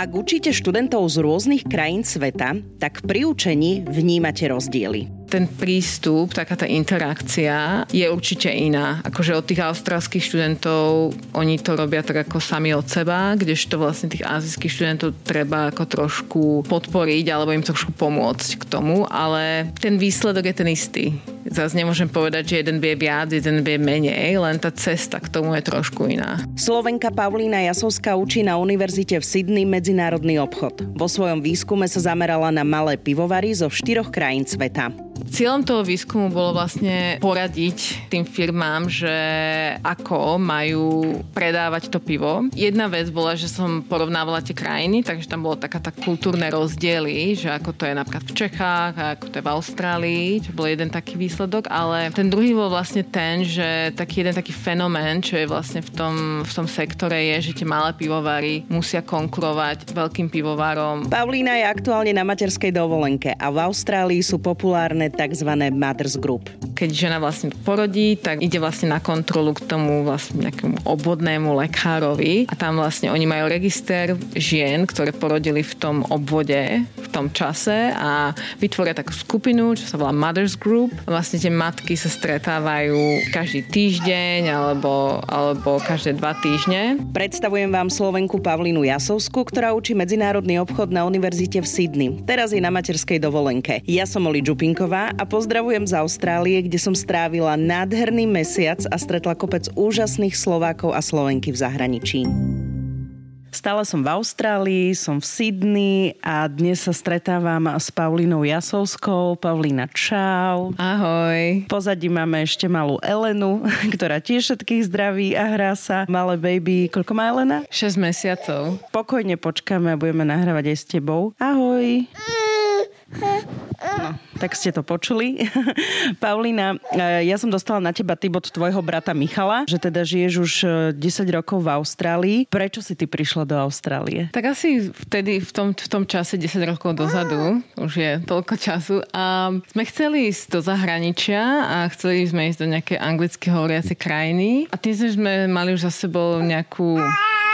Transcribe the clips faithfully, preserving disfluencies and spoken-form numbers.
Ak učíte študentov z rôznych krajín sveta, tak pri učení vnímate rozdiely. Ten prístup, taká tá interakcia je určite iná. Akože od tých austrálskych študentov oni to robia tak ako sami od seba, kdežto vlastne tých ázijských študentov treba ako trošku podporiť alebo im trošku pomôcť k tomu, ale ten výsledok je ten istý. Zas nemôžem povedať, že jeden vie viac, jeden vie menej, len tá cesta k tomu je trošku iná. Slovenka Pavlína Jasovská učí na univerzite v Sydney medzinárodný obchod. Vo svojom výskume sa zamerala na malé pivovary zo štyroch krajín sveta. Cieľom toho výskumu bolo vlastne poradiť tým firmám, že ako majú predávať to pivo. Jedna vec bola, že som porovnávala tie krajiny, takže tam bolo taká tá kultúrne rozdiely, že ako to je napríklad v Čechách, ako to je v Austrálii, čo bol jeden taký výsledok, ale ten druhý bol vlastne ten, že taký jeden taký fenomén, čo je vlastne v tom, v tom sektore je, že tie malé pivovary musia konkurovať veľkým pivovarom. Pavlína je aktuálne na materskej dovolenke a v Austrálii sú populárne tzv. Mothers Group. Keď žena vlastne porodí, tak ide vlastne na kontrolu k tomu vlastne nejakému obvodnému lekárovi a tam vlastne oni majú register žien, ktoré porodili v tom obvode, v tom čase a vytvoria takú skupinu, čo sa volá Mothers Group. Vlastne tie matky sa stretávajú každý týždeň alebo, alebo každé dva týždne. Predstavujem vám Slovenku Pavlínu Jasovskú, ktorá učí medzinárodný obchod na univerzite v Sydney. Teraz je na materskej dovolenke. Ja som Oli Čupinková a pozdravujem z Austrálie, kde som strávila nádherný mesiac a stretla kopec úžasných Slovákov a Slovenky v zahraničí. Stále som v Austrálii, som v Sydney a dnes sa stretávam s Pavlínou Jasovskou. Pavlína, čau. Ahoj. Pozadí máme ešte malú Elenu, ktorá tiež všetkých zdraví a hrá sa. Malé baby, koľko má Elena? šesť mesiacov. Pokojne počkáme a budeme nahrávať aj s tebou. Ahoj. No, tak ste to počuli. Pavlína, ja som dostala na teba tip od tvojho brata Michala, že teda žiješ už desať rokov v Austrálii. Prečo si ty prišla do Austrálie? Tak asi vtedy, v tom, v tom čase, desať rokov dozadu, už je toľko času, a sme chceli ísť do zahraničia a chceli sme ísť do nejakej anglicky hovoriacej krajiny a tým sme mali už za sebou nejakú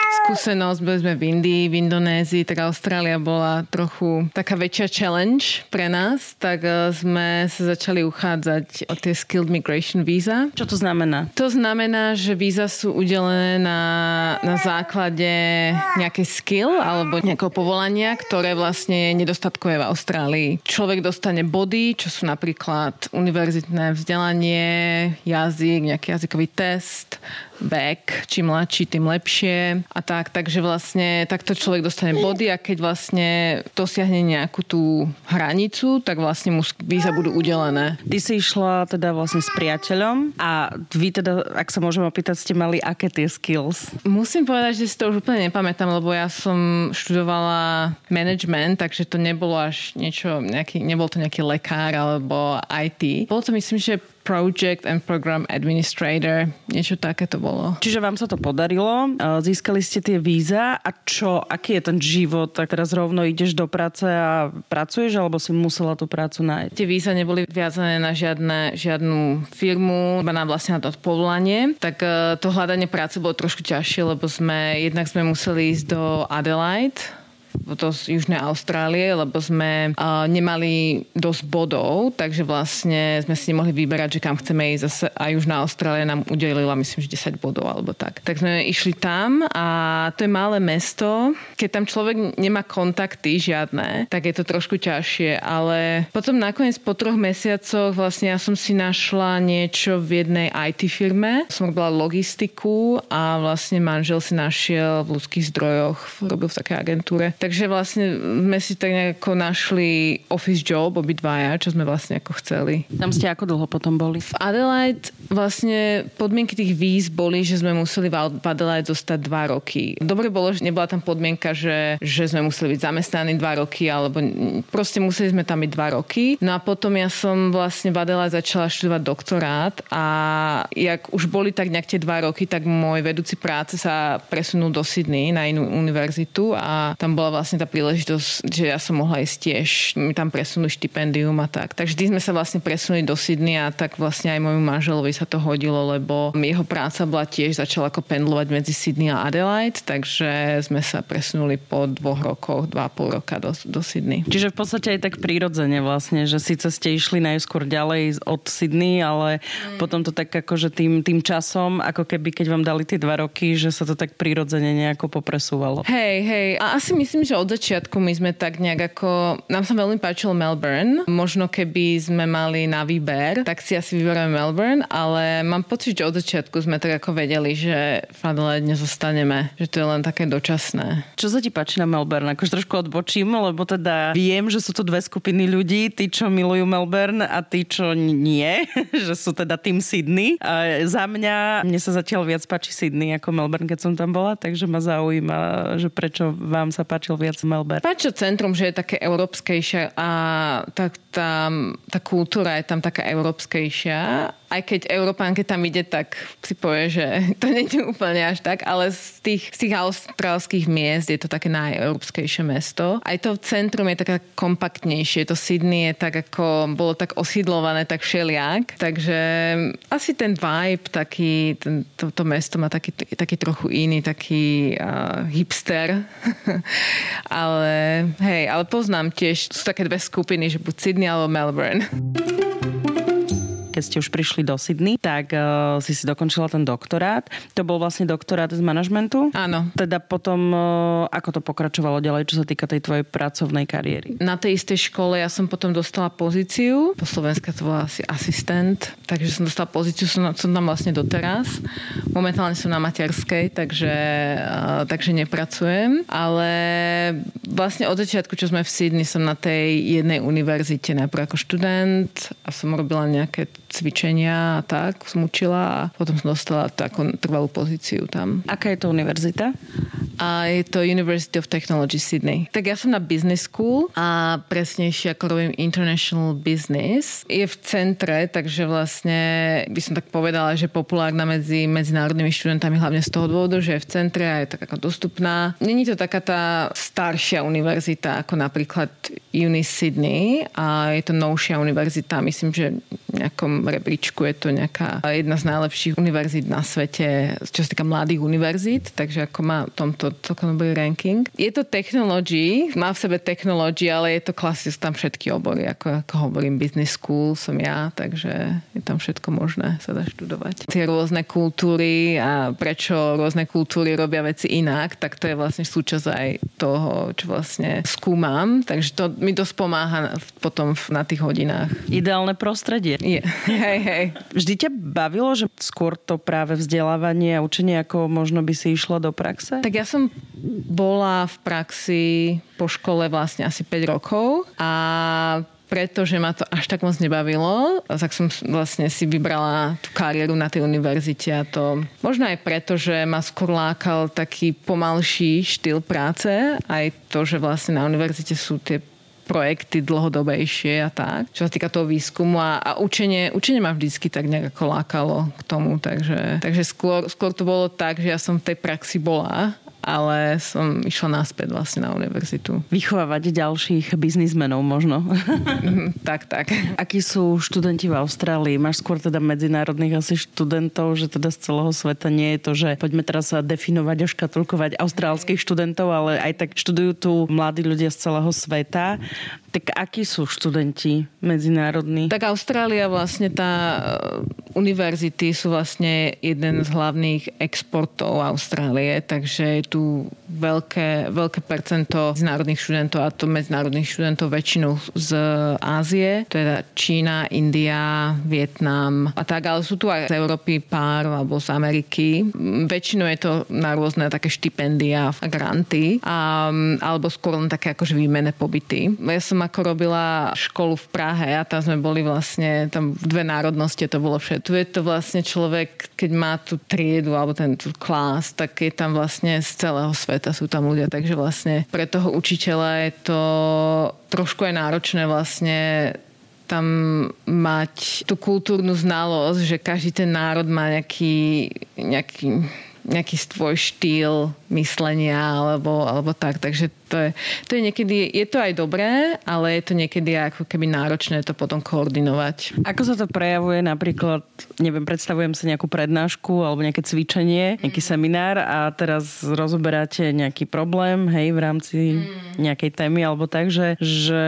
skúsenosť, boli sme v Indii, v Indonézii, tak Austrália bola trochu taká väčšia challenge pre nás, tak sme sa začali uchádzať o tie skilled migration víza. Čo to znamená? To znamená, že víza sú udelené na, na základe nejakej skill alebo nejakého povolania, ktoré vlastne nedostatkuje v Austrálii. Človek dostane body, čo sú napríklad univerzitné vzdelanie, jazyk, nejaký jazykový test, vek, čím mladší, tým lepšie a tak, takže vlastne takto človek dostane body a keď vlastne dosiahne nejakú tú hranicu, tak vlastne mu víza budú udelené. Ty si išla teda vlastne s priateľom a vy teda, ak sa môžem opýtať, ste mali aké tie skills? Musím povedať, že si to už úplne nepamätám, lebo ja som študovala management, takže to nebolo až niečo, nejaký, nebol to nejaký lekár alebo í té. Bolo to, myslím, že Project and Program Administrator. Niečo také to bolo. Čiže vám sa to podarilo, získali ste tie víza a čo, aký je ten život? Tak teraz rovno ideš do práce a pracuješ, alebo si musela tú prácu nájsť? Tie víza neboli viazané na žiadne, žiadnu firmu, iba na vlastne na to povolanie. Tak to hľadanie práce bolo trošku ťažšie, lebo sme, jednak sme museli ísť do Adelaide, to z Južnej Austrálie, lebo sme uh, nemali dosť bodov, takže vlastne sme si nemohli vyberať, že kam chceme ísť zase a Južná Austrália nám udelila, myslím, že desať bodov alebo tak. Tak sme išli tam a to je malé mesto. Keď tam človek nemá kontakty žiadne, tak je to trošku ťažšie, ale potom nakoniec po troch mesiacoch vlastne ja som si našla niečo v jednej í té firme. Som robila logistiku a vlastne manžel si našiel v ľudských zdrojoch, robil v takej agentúre. Takže vlastne sme si tak nejako našli office job obidvaja, čo sme vlastne ako chceli. Tam ste ako dlho potom boli? V Adelaide vlastne podmienky tých víz boli, že sme museli v Adelaide zostať dva roky. Dobre bolo, že nebola tam podmienka, že, že sme museli byť zamestnaní dva roky, alebo proste museli sme tam byť dva roky. No a potom ja som vlastne v Adelaide začala študovať doktorát a jak už boli tak nejak tie dva roky, tak môj vedúci práce sa presunul do Sydney na inú univerzitu a tam bola bola vlastne tá príležitosť, že ja som mohla ísť tiež, mi tam presunú štipendium a tak. Takže vždy sme sa vlastne presunuli do Sydney a tak vlastne aj môjmu manželovi sa to hodilo, lebo jeho práca bola tiež, začala ako pendlovať medzi Sydney a Adelaide, takže sme sa presunuli po dvoch rokoch, dva a pol roka do, do Sydney. Čiže v podstate aj tak prírodzene vlastne, že síce ste išli najskôr ďalej od Sydney, ale mm. potom to tak akože tým, tým časom, ako keby keď vám dali tie dva roky, že sa to tak prírodzene nejako popresúvalo. Hej, hej. A asi myslím, že od začiatku my sme tak nejak ako... Nám sa veľmi páčil Melbourne. Možno keby sme mali na výber, tak si asi vyberáme Melbourne, ale mám pocit, že od začiatku sme tak ako vedeli, že v Adelaide nezostaneme. Že to je len také dočasné. Čo sa ti páči na Melbourne? Akože trošku odbočím, lebo teda viem, že sú to dve skupiny ľudí. Tí, čo milujú Melbourne a tí, čo nie. Že sú teda tým Sydney. A za mňa, mne sa zatiaľ viac páči Sydney ako Melbourne, keď som tam bola, takže ma zaujíma, že prečo vám sa páčil viac Melbourne. Páčil centrum, že je také európskejšie a tá, tá, tá kultúra je tam taká európskejšia. Aj keď Európán, keď tam ide, tak si povie, že to nie je úplne až tak, ale z tých, z tých austrálskych miest je to také najeurópskejšie mesto. Aj to centrum je také kompaktnejšie. To Sydney je tak ako, bolo tak osídlované, tak všeliak. Takže asi ten vibe taký, ten, to, to mesto má taký, taký trochu iný, taký uh, hipster. ale hej, ale poznám tiež, sú také dve skupiny, že buď Sydney alebo Melbourne. Keď ste už prišli do Sydney, tak uh, si si dokončila ten doktorát. To bol vlastne doktorát z manažmentu? Áno. Teda potom, uh, ako to pokračovalo ďalej, čo sa týka tej tvojej pracovnej kariéry? Na tej istej škole ja som potom dostala pozíciu. Po slovensku to bola asi asistent, takže som dostala pozíciu, som, som tam vlastne doteraz. Momentálne som na materskej, takže, uh, takže nepracujem. Ale vlastne od začiatku, čo sme v Sydney, som na tej jednej univerzite najprv ako študent a som robila nejaké cvičenia a tak, som učila a potom som dostala takú trvalú pozíciu tam. Aká je to univerzita? A je to University of Technology Sydney. Tak ja som na business school a presnejšie ako robím international business. Je v centre, takže vlastne by som tak povedala, že populárna medzi medzinárodnými študentami hlavne z toho dôvodu, že je v centre a je tak ako dostupná. Není to taká tá staršia univerzita ako napríklad Uni Sydney a je to novšia univerzita. Myslím, že nejako rebríčku je to nejaká jedna z najlepších univerzít na svete, čo sa týka mladých univerzít, takže ako má tomto celkom dobrý ranking. Je to technology, má v sebe technology, ale je to klasicky, tam všetky obory, ako, ako hovorím, business school som ja, takže je tam všetko možné sa dá študovať. Tie rôzne kultúry a prečo rôzne kultúry robia veci inak, tak to je vlastne súčasť aj toho, čo vlastne skúmam, takže to mi dosť pomáha potom na tých hodinách. Ideálne prostredie. Je. Yeah. Hej, hej. Vždy ťa bavilo, že skôr to práve vzdelávanie a učenie, ako možno by si išla do praxe? Tak ja som bola v praxi po škole vlastne asi päť rokov a pretože ma to až tak moc nebavilo, tak som vlastne si vybrala tú kariéru na tej univerzite a to možno aj preto, že ma skôr lákal taký pomalší štýl práce, aj to, že vlastne na univerzite sú tie projekty dlhodobejšie a tak. Čo sa týka toho výskumu a, a učenie, učenie ma vždycky tak nejako lákalo k tomu, takže, takže skôr, skôr to bolo tak, že ja som v tej praxi bola, ale som išla naspäť vlastne na univerzitu. Vychovávať ďalších biznismenov možno. tak, tak. Akí sú študenti v Austrálii? Máš skôr teda medzinárodných asi študentov, že teda z celého sveta nie je to, že poďme teraz definovať a škatulkovať austrálskych študentov, ale aj tak študujú tu mladí ľudia z celého sveta. Tak akí sú študenti medzinárodní? Tak Austrália vlastne tá univerzity sú vlastne jeden z hlavných exportov Austrálie, takže je tu veľké, veľké percento medzinárodných študentov a to medzinárodných študentov väčšinou z Ázie, teda Čína, India, Vietnam a tak, ale sú tu aj z Európy pár alebo z Ameriky. Väčšinou je to na rôzne také štipendia a granty a, alebo skôr len také akože výmenné pobyty. Ja som ako robila školu v Prahe a tam sme boli vlastne, tam dve národnosti to bolo všetko. Tu je to vlastne človek, keď má tú triedu alebo ten tú klás, tak je tam vlastne z celého sveta sú tam ľudia, takže vlastne pre toho učiteľa je to trošku aj náročné vlastne tam mať tú kultúrnu znalosť, že každý ten národ má nejaký nejaký, nejaký svoj štýl myslenia alebo, alebo tak, takže To je, to je niekedy, je to aj dobré, ale je to niekedy ako keby náročné to potom koordinovať. Ako sa to prejavuje napríklad, neviem, predstavujem si nejakú prednášku alebo nejaké cvičenie, nejaký mm. seminár a teraz rozoberáte nejaký problém, hej, v rámci mm. nejakej témy alebo tak, že, že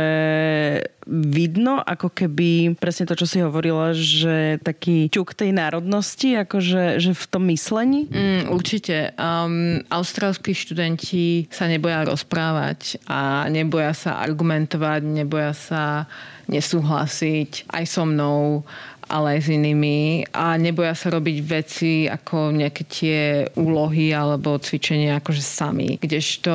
vidno ako keby presne to, čo si hovorila, že taký ťuk tej národnosti, akože že v tom myslení? Mm, určite. Um, austrálski študenti sa neboja rozprávať a neboja sa argumentovať, neboja sa nesúhlasiť aj so mnou, ale aj s inými a neboja sa robiť veci ako nejaké tie úlohy alebo cvičenia akože sami. Kdežto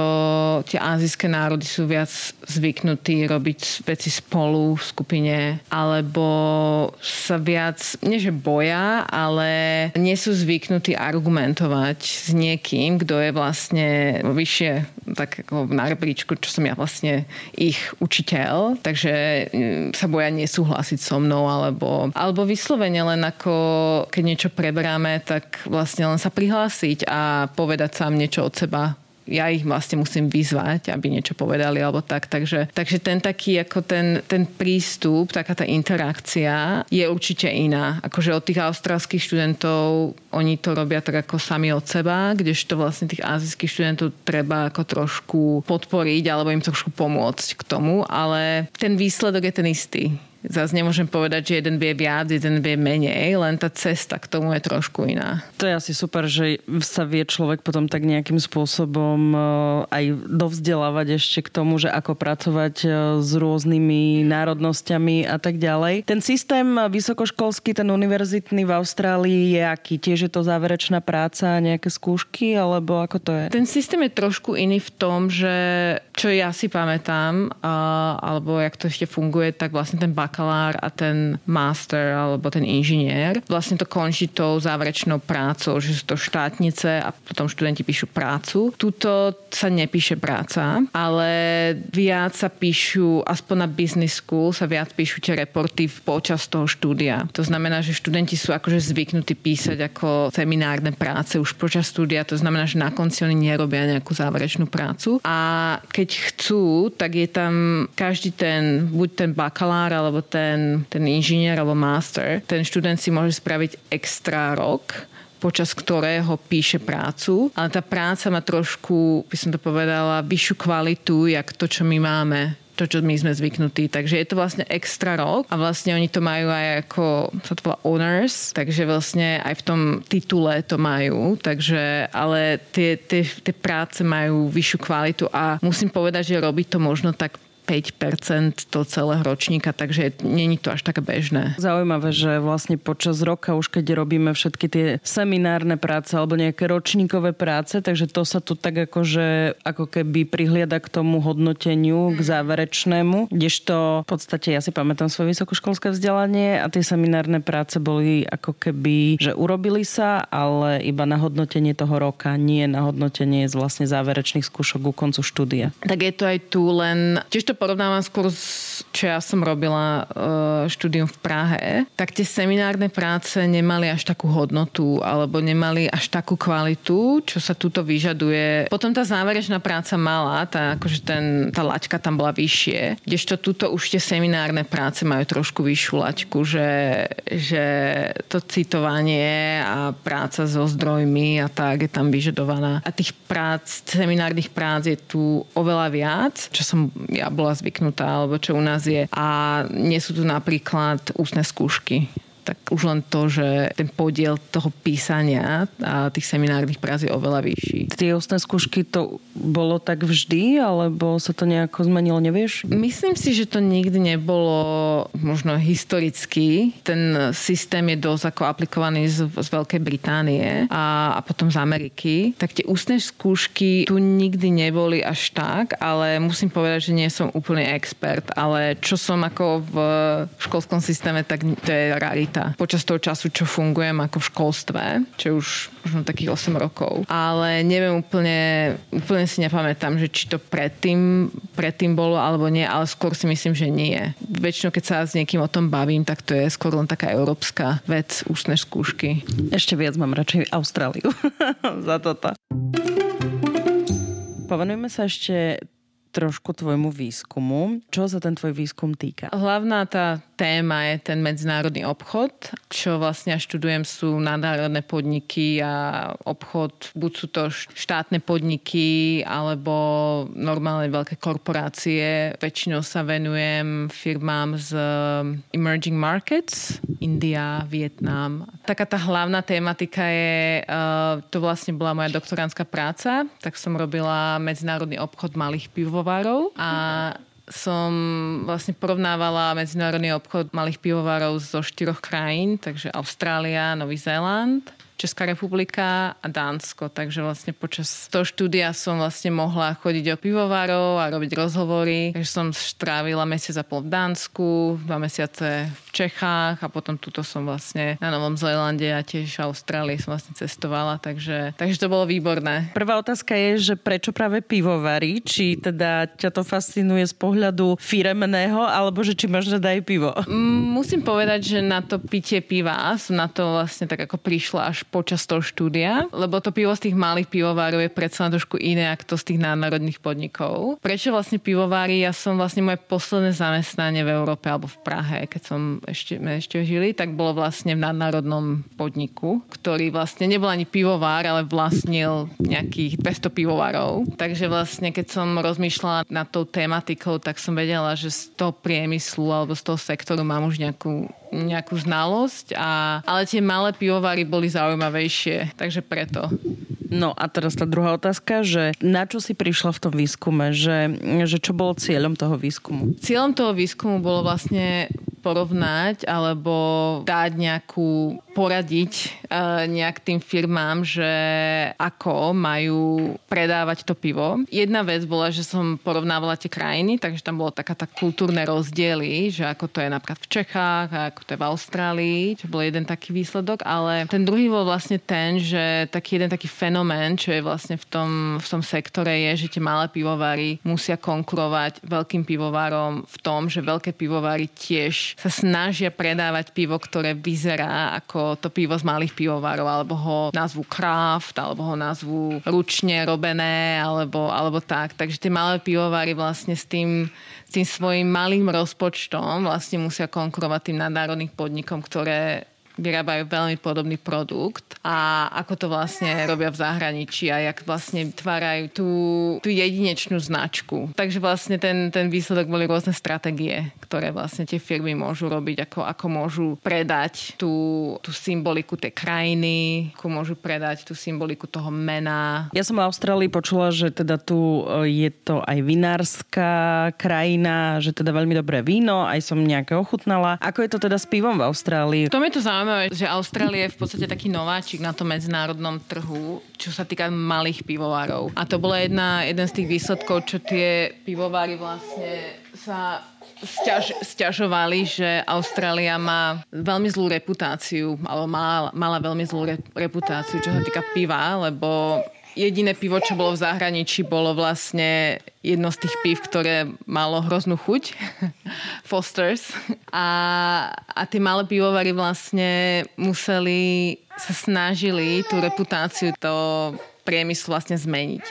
tie ázijské národy sú viac zvyknutí robiť veci spolu v skupine alebo sa viac, nie že boja, ale nie sú zvyknutí argumentovať s niekým, kto je vlastne vyššie tak ako na rebríčku, čo som ja vlastne ich učiteľ, takže sa boja nesúhlasiť so mnou alebo, alebo vyslovene len ako keď niečo preberáme, tak vlastne len sa prihlásiť a povedať sám niečo od seba. Ja ich vlastne musím vyzvať, aby niečo povedali alebo tak. Takže, takže ten taký ako ten, ten prístup, taká tá interakcia je určite iná. Akože od tých austrálskych študentov oni to robia tak ako sami od seba, kdežto vlastne tých ázijských študentov treba ako trošku podporiť alebo im trošku pomôcť k tomu, ale ten výsledok je ten istý. Zas nemôžem povedať, že jeden vie viac, jeden vie menej, len tá cesta k tomu je trošku iná. To je asi super, že sa vie človek potom tak nejakým spôsobom aj dovzdelávať ešte k tomu, že ako pracovať s rôznymi národnosťami a tak ďalej. Ten systém vysokoškolský, ten univerzitný v Austrálii je aký? Tiež je to záverečná práca a nejaké skúšky, alebo ako to je? Ten systém je trošku iný v tom, že čo ja si pamätám, alebo jak to ešte funguje, tak vlastne ten bak bakalár a ten master alebo ten inžinier. Vlastne to končí tou záverečnou prácou, že sú to štátnice a potom študenti píšu prácu. Tuto sa nepíše práca, ale viac sa píšu, aspoň na business school sa viac píšu tie reporty počas toho štúdia. To znamená, že študenti sú akože zvyknutí písať ako seminárne práce už počas štúdia. To znamená, že na konci oni nerobia nejakú záverečnú prácu. A keď chcú, tak je tam každý ten, buď ten bakalár alebo ten, ten inžinier alebo master, ten študent si môže spraviť extra rok, počas ktorého píše prácu, ale tá práca má trošku, by som to povedala, vyššiu kvalitu, jak to, čo my máme, to, čo my sme zvyknutí. Takže je to vlastne extra rok a vlastne oni to majú aj ako, sa to volá honors, takže vlastne aj v tom titule to majú, takže ale tie, tie, tie práce majú vyššiu kvalitu a musím povedať, že robiť to možno tak päť percent to celého ročníka, takže není to až tak bežné. Zaujímavé, že vlastne počas roka už keď robíme všetky tie seminárne práce alebo nejaké ročníkové práce, takže to sa tu tak akože ako keby prihliada k tomu hodnoteniu, k záverečnému, kdežto v podstate ja si pamätám svoje vysokoškolské vzdelanie a tie seminárne práce boli ako keby, že urobili sa, ale iba na hodnotenie toho roka, nie na hodnotenie z vlastne záverečných skúšok ku koncu štúdia. Tak je to aj tu, len tiež porovnávam skôr, čo ja som robila štúdium v Prahe, tak tie seminárne práce nemali až takú hodnotu alebo nemali až takú kvalitu, čo sa tuto vyžaduje. Potom tá záverečná práca mala, tá, akože ten, tá laťka tam bola vyššie, kdežto tuto už tie seminárne práce majú trošku vyššiu laťku, že, že to citovanie a práca so zdrojmi a tak je tam vyžadovaná. A tých prác, seminárnych prác je tu oveľa viac, čo som ja bola zvyknutá, alebo čo u nás je. A nie sú tu napríklad ústne skúšky. Tak už len to, že ten podiel toho písania a tých seminárnych prác je oveľa vyšší. Tie ústne skúšky to bolo tak vždy, alebo sa to nejako zmenilo, nevieš? Myslím si, že to nikdy nebolo možno historicky. Ten systém je dosť ako aplikovaný z, z Veľkej Británie a, a potom z Ameriky. Tak tie ústne skúšky tu nikdy neboli až tak, ale musím povedať, že nie som úplný expert, ale čo som ako v školskom systéme, tak to je rarita. Počas toho času, čo fungujem ako v školstve, čo už možno takých osem rokov. Ale neviem úplne, úplne si nepamätám, že či to predtým, predtým bolo alebo nie, ale skôr si myslím, že nie. Väčšinou, keď sa s niekým o tom bavím, tak to je skôr len taká európska vec, ústne skúšky. Ešte viac mám radšej Austráliu za toto. Povenujeme sa ešte trošku tvojmu výskumu. Čo sa ten tvoj výskum týka? Hlavná tá téma je ten medzinárodný obchod. Čo vlastne študujem sú nadnárodné podniky a obchod, buď sú to štátne podniky alebo normálne veľké korporácie. Väčšinou sa venujem firmám z emerging markets, India, Vietnam. Taká tá hlavná tematika je, to vlastne bola moja doktorandská práca, tak som robila medzinárodný obchod malých pivovárov a som vlastne porovnávala medzinárodný obchod malých pivovárov zo štyroch krajín, takže Austrália, Nový Zéland, Česká republika a Dánsko. Takže vlastne počas toho štúdia som vlastne mohla chodiť o pivovárov a robiť rozhovory. Takže som strávila mesiac a pol v Dánsku, dva mesiace v Čechách a potom tuto som vlastne na Novom Zélande a tiež v Austrálii som vlastne cestovala. Takže, takže to bolo výborné. Prvá otázka je, že prečo práve pivovary? Či teda ťa to fascinuje z pohľadu firemného, alebo že či možno daj pivo? Musím povedať, že na to pitie piva som na to vlastne tak ako prišla až počas toho štúdia, lebo to pivo z tých malých pivovárov je predsa trošku iné ako to z tých nadnárodných podnikov. Prečo vlastne pivovári? Ja som vlastne moje posledné zamestnanie v Európe alebo v Prahe, keď som ešte, ešte žili, tak bolo vlastne v nadnárodnom podniku, ktorý vlastne nebol ani pivovár, ale vlastnil nejakých dvesto pivovárov. Takže vlastne keď som rozmýšľala nad tou tematikou, tak som vedela, že z toho priemyslu alebo z toho sektoru mám už nejakú nejakú znalosť, a, ale tie malé pivovary boli zaujímavejšie, takže preto. No a teraz tá druhá otázka, že na čo si prišla v tom výskume, že, že čo bolo cieľom toho výskumu? Cieľom toho výskumu bolo vlastne porovnať alebo dať nejakú, poradiť uh, nejak tým firmám, že ako majú predávať to pivo. Jedna vec bola, že som porovnávala tie krajiny, takže tam bolo taká tá kultúrne rozdiely, že ako to je napríklad v Čechách a ako to je v Austrálii, čo bol jeden taký výsledok, ale ten druhý bol vlastne ten, že taký jeden taký fenomén, čo je vlastne v tom, v tom sektore je, že tie malé pivovary musia konkurovať veľkým pivovarom v tom, že veľké pivovary tiež sa snažia predávať pivo, ktoré vyzerá ako to pivo z malých pivovarov, alebo ho nazvu craft, alebo ho nazvu ručne robené, alebo, alebo tak. Takže tie malé pivovary vlastne s tým, s tým svojím malým rozpočtom vlastne musia konkurovať tým nadnárodným podnikom, ktoré vyrábajú veľmi podobný produkt, a ako to vlastne robia v zahraničí a jak vlastne vytvárajú tú, tú jedinečnú značku. Takže vlastne ten, ten výsledok boli rôzne stratégie, ktoré vlastne tie firmy môžu robiť, ako, ako môžu predať tú, tú symboliku tej krajiny, ako môžu predať tú symboliku toho mena. Ja som v Austrálii počula, že teda tu je to aj vinárska krajina, že teda veľmi dobré víno, aj som nejaké ochutnala. Ako je to teda s pivom v Austrálii? V tom je to zaujímavé, že Austrália je v podstate taký nováčik na tom medzinárodnom trhu, čo sa týka malých pivovárov. A to bola jedna, jeden z tých výsledkov, čo tie pivovári vlastne sa Sťaž, sťažovali, že Austrália má veľmi zlú reputáciu, alebo mala, mala veľmi zlú reputáciu, čo sa týka piva, lebo jediné pivo, čo bolo v zahraničí, bolo vlastne jedno z tých pív, ktoré malo hroznú chuť. Foster's. A, a tie malé pivovary vlastne museli, sa snažili tú reputáciu, to priemyslu vlastne zmeniť.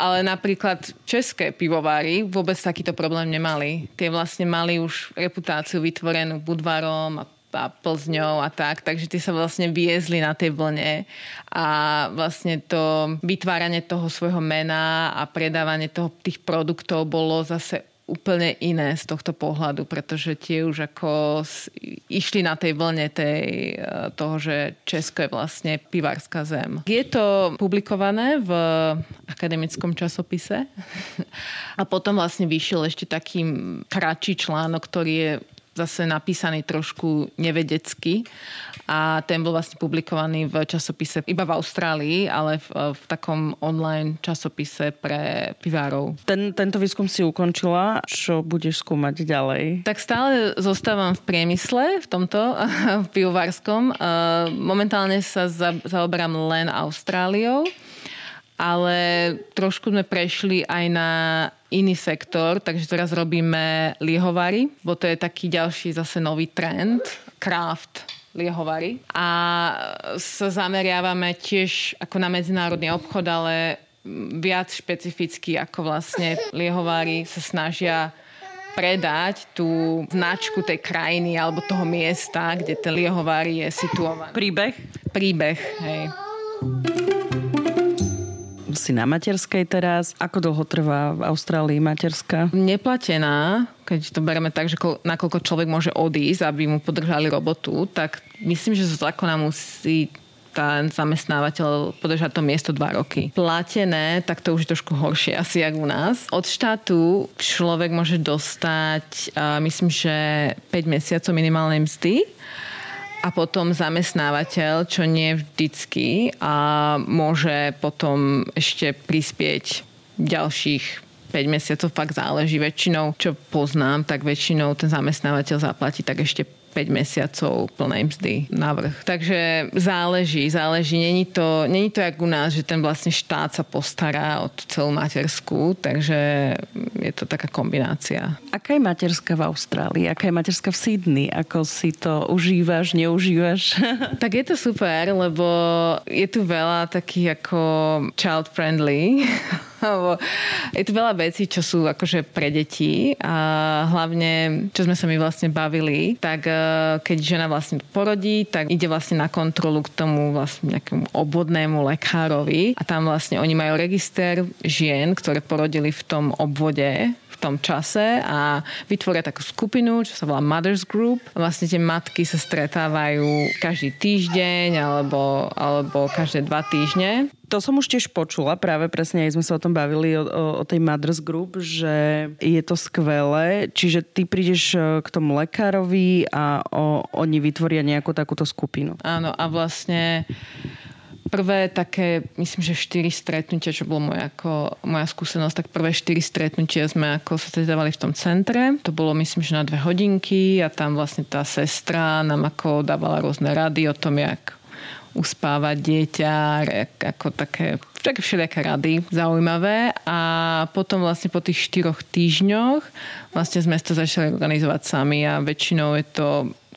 Ale napríklad české pivovári vôbec takýto problém nemali. Tie vlastne mali už reputáciu vytvorenú Budvarom a, a Plzňou a tak, takže tie sa vlastne viezli na tej vlne a vlastne to vytváranie toho svojho mena a predávanie toho, tých produktov bolo zase úplne iné z tohto pohľadu, pretože tie už ako išli na tej vlne tej, toho, že Česko je vlastne pivárska zem. Je to publikované v akademickom časopise a potom vlastne vyšiel ešte taký kratší článok, ktorý je zase napísaný trošku nevedecky, a ten bol vlastne publikovaný v časopise iba v Austrálii, ale v, v takom online časopise pre pivárov. Ten, tento výskum si ukončila. Čo budeš skúmať ďalej? Tak stále zostávam v priemysle, v tomto, v pivovárskom. Momentálne sa za, zaoberám len Austráliou, ale trošku sme prešli aj na iný sektor, takže teraz robíme liehovary, bo to je taký ďalší zase nový trend, craft liehovary. A sa zameriavame tiež ako na medzinárodný obchod, ale viac špecificky, ako vlastne liehovári sa snažia predať tú značku tej krajiny alebo toho miesta, kde ten liehovár je situovaný. Príbeh? Príbeh, hej. Si na materskej teraz. Ako dlho trvá v Austrálii materská? Neplatená, keď to bereme tak, že nakoľko človek môže odísť, aby mu podržali robotu, tak myslím, že zo zákona musí ten zamestnávateľ podržať to miesto dva roky. Platené, tak to už je trošku horšie asi, jak u nás. Od štátu človek môže dostať, myslím, že päť mesiacov minimálnej mzdy a potom zamestnávateľ, čo nie vždycky, a môže potom ešte prispieť ďalších päť mesiacov, fakt záleží. Väčšinou, čo poznám, tak väčšinou ten zamestnávateľ zaplatí tak ešte päť mesiacov plnej mzdy na vrch. Takže záleží, záleží. Není to, není to jak u nás, že ten vlastne štát sa postará o celú matersku, takže je to taká kombinácia. Aká je materská v Austrálii? Aká je materská v Sydney? Ako si to užívaš, neužívaš? Tak je to super, lebo je tu veľa takých ako child-friendly. Je tu veľa vecí, čo sú akože pre deti a hlavne, čo sme sa my vlastne bavili, tak keď žena vlastne porodí, tak ide vlastne na kontrolu k tomu vlastne nejakému obvodnému lekárovi a tam vlastne oni majú register žien, ktoré porodili v tom obvode v tom čase a vytvoria takú skupinu, čo sa volá Mothers Group. Vlastne tie matky sa stretávajú každý týždeň alebo, alebo každé dva týždne. To som už tiež počula, práve presne aj sme sa o tom bavili, o, o, o tej Mothers Group, že je to skvelé. Čiže ty prídeš k tomu lekárovi a o, oni vytvoria nejakú takúto skupinu. Áno, a vlastne prvé také, myslím, že štyri stretnutia, čo bolo moja, ako, moja skúsenosť, tak prvé štyri stretnutia sme ako sa stretávali v tom centre. To bolo, myslím, že na dve hodinky a tam vlastne tá sestra nám ako dávala rôzne rady o tom, jak uspávať dieťa, ako také, také všelijaké rady zaujímavé. A potom vlastne po tých štyroch týždňoch vlastne sme to začali organizovať sami a väčšinou je to,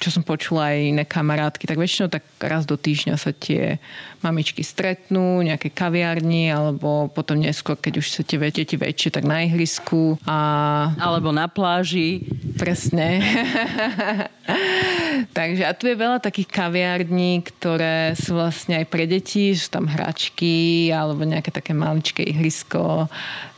čo som počula aj iné kamarátky, tak väčšinou tak raz do týždňa sa tie mamičky stretnú, nejaké kaviarni, alebo potom neskôr, keď už sa tie deti väčšie, tak na ihrisku. A alebo na pláži. Presne. Takže a tu je veľa takých kaviarní, ktoré sú vlastne aj pre deti, sú tam hračky, alebo nejaké také maličké ihrisko.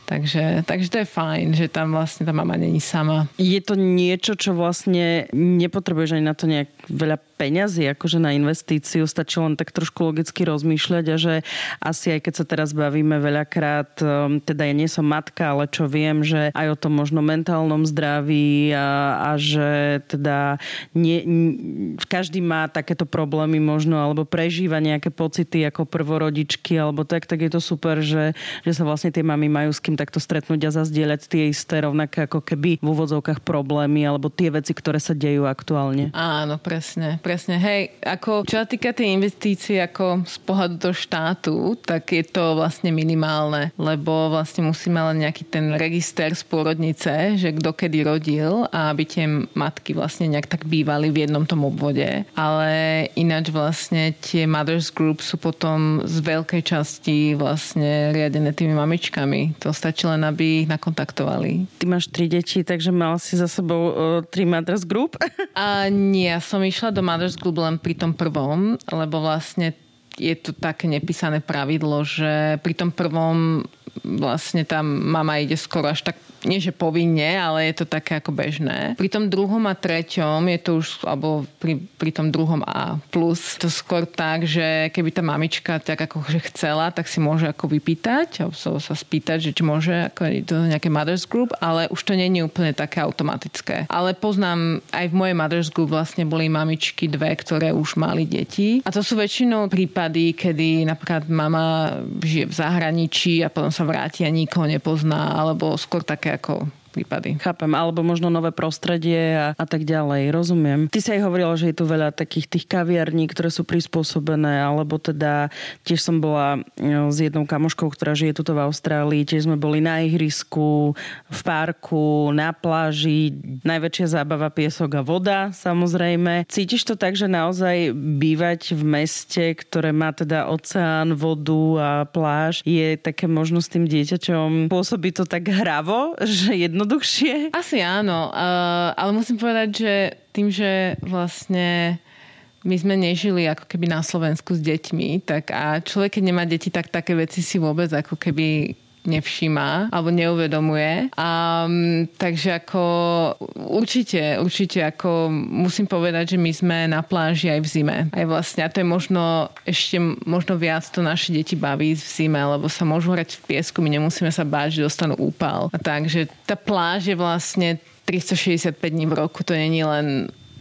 Takže, takže to je fajn, že tam vlastne tá mama není sama. Je to niečo, čo vlastne nepotrebuješ ani na to nejak veľa peňazí, akože na investíciu. Stačí len tak trošku logicky rozmýšľať a že asi aj keď sa teraz bavíme veľakrát, teda ja nie som matka, ale čo viem, že aj o tom možno mentálnom zdraví a, a že teda nie, každý má takéto problémy možno, alebo prežíva nejaké pocity ako prvorodičky, alebo tak, tak je to super, že, že sa vlastne tie mami majú s kým takto stretnúť a zazdieľať tie isté rovnaké ako keby v úvodzovkách problémy alebo tie veci, ktoré sa dejú aktuálne. Áno, presne, presne. Hej, ako čo sa týka tej investície ako z pohľadu do štátu, tak je to vlastne minimálne, lebo vlastne musíme len nejaký ten register z pôrodnice, že kto kedy rodil a aby tie matky vlastne nejak tak bývali v jednom tom obvode. Ale ináč vlastne tie Mothers Group sú potom z veľkej časti vlastne riadené tými mamičkami. To stačí len, aby ich nakontaktovali. Ty máš tri deti, takže mal si za sebou uh, tri Mothers Group? A nie, ja som išla do Mothers Group len pri tom prvom, lebo vlastne je to také nepísané pravidlo, že pri tom prvom vlastne tá mama ide skoro až tak, nie že povinne, ale je to také ako bežné. Pri tom druhom a treťom je to už, alebo pri, pri tom druhom a plus, to skôr tak, že keby tá mamička tak akože chcela, tak si môže ako vypýtať, alebo sa spýtať, že či môže ako do nejaké Mothers Group, ale už to nie je úplne také automatické. Ale poznám, aj v mojej Mothers Group vlastne boli mamičky dve, ktoré už mali deti. A to sú väčšinou prípady, kedy napríklad mama žije v zahraničí a potom sa vráti a nikoho nepozná, alebo skôr také ako prípady. Chápem. Alebo možno nové prostredie a, a tak ďalej. Rozumiem. Ty si aj hovorila, že je tu veľa takých tých kaviarní, ktoré sú prispôsobené, alebo teda tiež som bola no, s jednou kamoškou, ktorá žije tuto v Austrálii. Tiež sme boli na ihrisku, v parku, na pláži. Najväčšia zábava piesok a voda, samozrejme. Cítiš to tak, že naozaj bývať v meste, ktoré má teda oceán, vodu a pláž, je také možno s tým dieťaťom pôsobí to tak hravo, že jednoduchšie? Asi áno, uh, ale musím povedať, že tým, že vlastne my sme nežili ako keby na Slovensku s deťmi, tak a človek, keď nemá deti, tak také veci si vôbec ako keby nevšíma alebo neuvedomuje. A, takže ako určite, určite ako musím povedať, že my sme na pláži aj v zime. Aj vlastne, a to je možno ešte možno viac to naše deti baví v zime, lebo sa môžu hrať v piesku, my nemusíme sa báť, že dostanú úpal. A takže tá pláž je vlastne tristošesťdesiatpäť dní v roku, to nie je len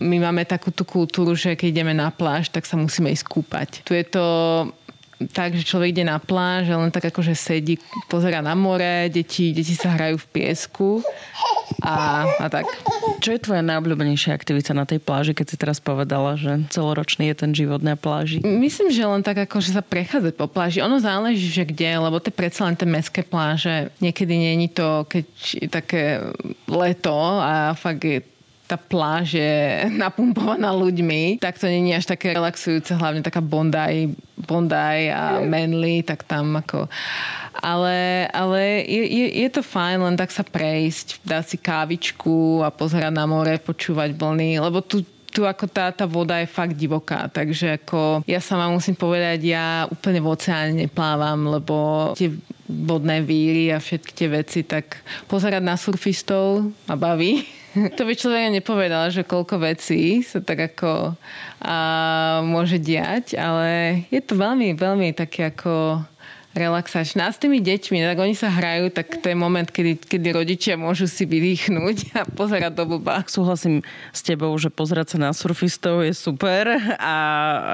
my máme takú tú kultúru, že keď ideme na pláž, tak sa musíme ísť kúpať. Tu je to tak, že človek ide na pláž a len tak akože sedí, pozerá na more, deti, deti sa hrajú v piesku a, a tak. Čo je tvoja najobľúbenejšia aktivita na tej pláži, keď si teraz povedala, že celoročný je ten život na pláži? Myslím, že len tak akože sa prechádzať po pláži. Ono záleží, že kde, lebo to je predsa len tie mestské pláže. Niekedy nie je to, keď je také leto a fakt je tá pláž je napumpovaná ľuďmi, tak to nie je až také relaxujúce, hlavne taká Bondi, Bondi a Manly, tak tam ako... Ale, ale je, je, je to fajn, len tak sa prejsť, dať si kávičku a pozerať na more, počúvať vlny, lebo tu tu ako tá, tá voda je fakt divoká, takže ako ja sama musím povedať, ja úplne v oceáne neplávam, lebo tie vodné víry a všetky tie veci, tak pozerať na surfistov ma baví. To by človek nepovedal, že koľko vecí sa tak ako a, môže diať, ale je to veľmi, veľmi také ako relaxačné. A s tými deťmi, tak oni sa hrajú, tak to je moment, kedy, kedy rodičia môžu si vydýchnuť a pozerať do blba. Súhlasím s tebou, že pozerať sa na surfistov je super a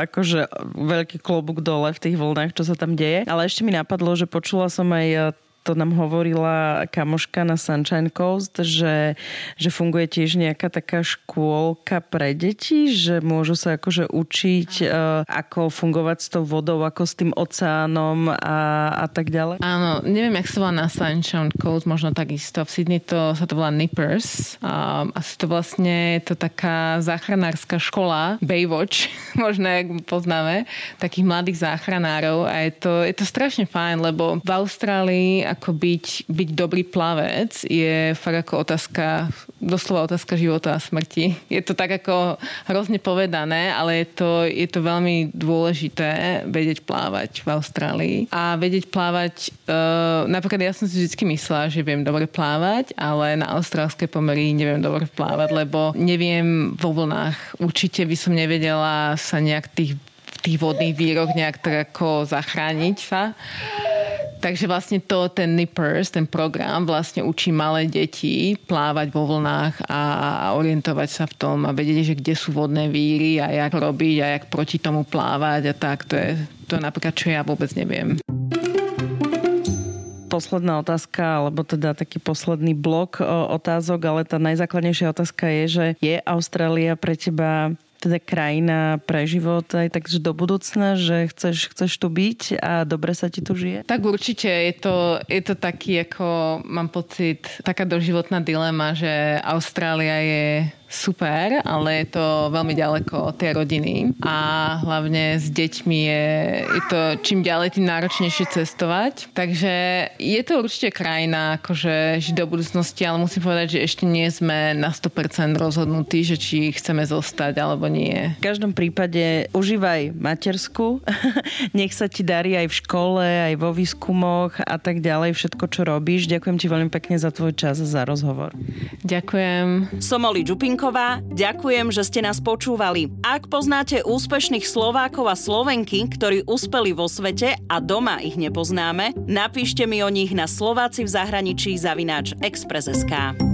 akože veľký klobúk dole v tých vlnách, čo sa tam deje. Ale ešte mi napadlo, že počula som aj... To nám hovorila kamoška na Sunshine Coast, že, že funguje tiež nejaká taká škôlka pre deti, že môžu sa akože učiť, uh, ako fungovať s tou vodou, ako s tým oceánom a, a tak ďalej. Áno, neviem, jak sa volá na Sunshine Coast, možno takisto. V Sydney to sa to volá Nippers. Um, asi to vlastne je to taká záchranárska škola, Baywatch, možno, jak poznáme, takých mladých záchranárov a je to, je to strašne fajn, lebo v Austrálii ako byť, byť dobrý plavec je fakt ako otázka, doslova otázka života a smrti. Je to tak ako hrozne povedané, ale je to, je to veľmi dôležité vedieť plávať v Austrálii. A vedieť plávať, uh, napríklad ja som si vždycky myslela, že viem dobre plávať, ale na austrálskej pomery neviem dobre plávať, lebo neviem vo vlnách. Určite by som nevedela sa nejak tých, v tých vodných víroch nejak tak ako zachrániť sa. Takže vlastne to, ten Nippers, ten program vlastne učí malé deti plávať vo vlnách a orientovať sa v tom a vedieť, že kde sú vodné víry a jak robiť a jak proti tomu plávať a tak. To je, to je napríklad, čo ja vôbec neviem. Posledná otázka, alebo teda taký posledný blok otázok, ale tá najzákladnejšia otázka je, že je Austrália pre teba teda krajina pre život aj takže do budúcna, že chceš, chceš tu byť a dobre sa ti tu žije? Tak určite je to, je to taký, ako mám pocit, taká doživotná dilema, že Austrália je super, ale je to veľmi ďaleko od tej rodiny a hlavne s deťmi je, je to čím ďalej, tým náročnejšie cestovať. Takže je to určite krajina, akože žiť do budúcnosti, ale musím povedať, že ešte nie sme na sto percent rozhodnutí, že či chceme zostať alebo nie. V každom prípade užívaj matersku, nech sa ti darí aj v škole, aj vo výskumoch a tak ďalej, všetko, čo robíš. Ďakujem ti veľmi pekne za tvoj čas a za rozhovor. Ďakujem. Som Oli Čupinková. Ďakujem, že ste nás počúvali. Ak poznáte úspešných Slovákov a Slovenky, ktorí uspeli vo svete a doma ich nepoznáme, napíšte mi o nich na Slováci v zahraničí zavináč express bodka es ká.